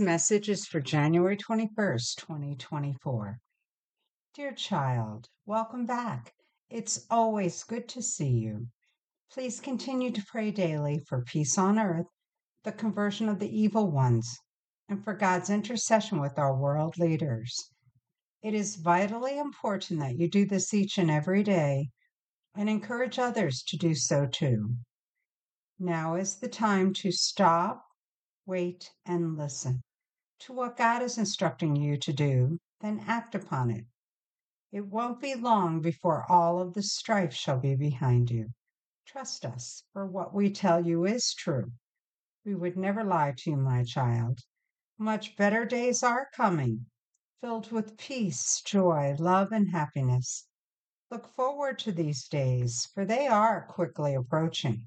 This message is for January 21st, 2024. Dear child, welcome back. It's always good to see you. Please continue to pray daily for peace on earth, the conversion of the evil ones, and for God's intercession with our world leaders. It is vitally important that you do this each and every day, and encourage others to do so too. Now is the time to stop, wait, and listen to what God is instructing you to do, then act upon it. It won't be long before all of the strife shall be behind you. Trust us, for what we tell you is true. We would never lie to you, my child. Much better days are coming, filled with peace, joy, love, and happiness. Look forward to these days, for they are quickly approaching.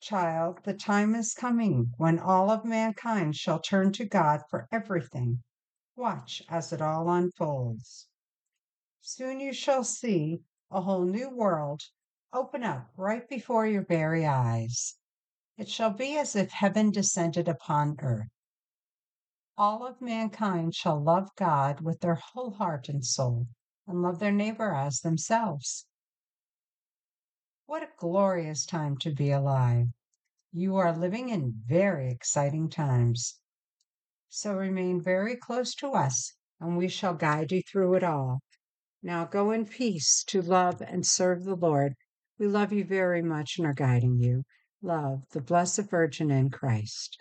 Child, the time is coming when all of mankind shall turn to God for everything. Watch as it all unfolds. Soon you shall see a whole new world open up right before your very eyes. It shall be as if heaven descended upon earth. All of mankind shall love God with their whole heart and soul, and love their neighbor as themselves. What a glorious time to be alive. You are living in very exciting times. So remain very close to us, and we shall guide you through it all. Now go in peace to love and serve the Lord. We love you very much and are guiding you. Love, the Blessed Virgin in Christ.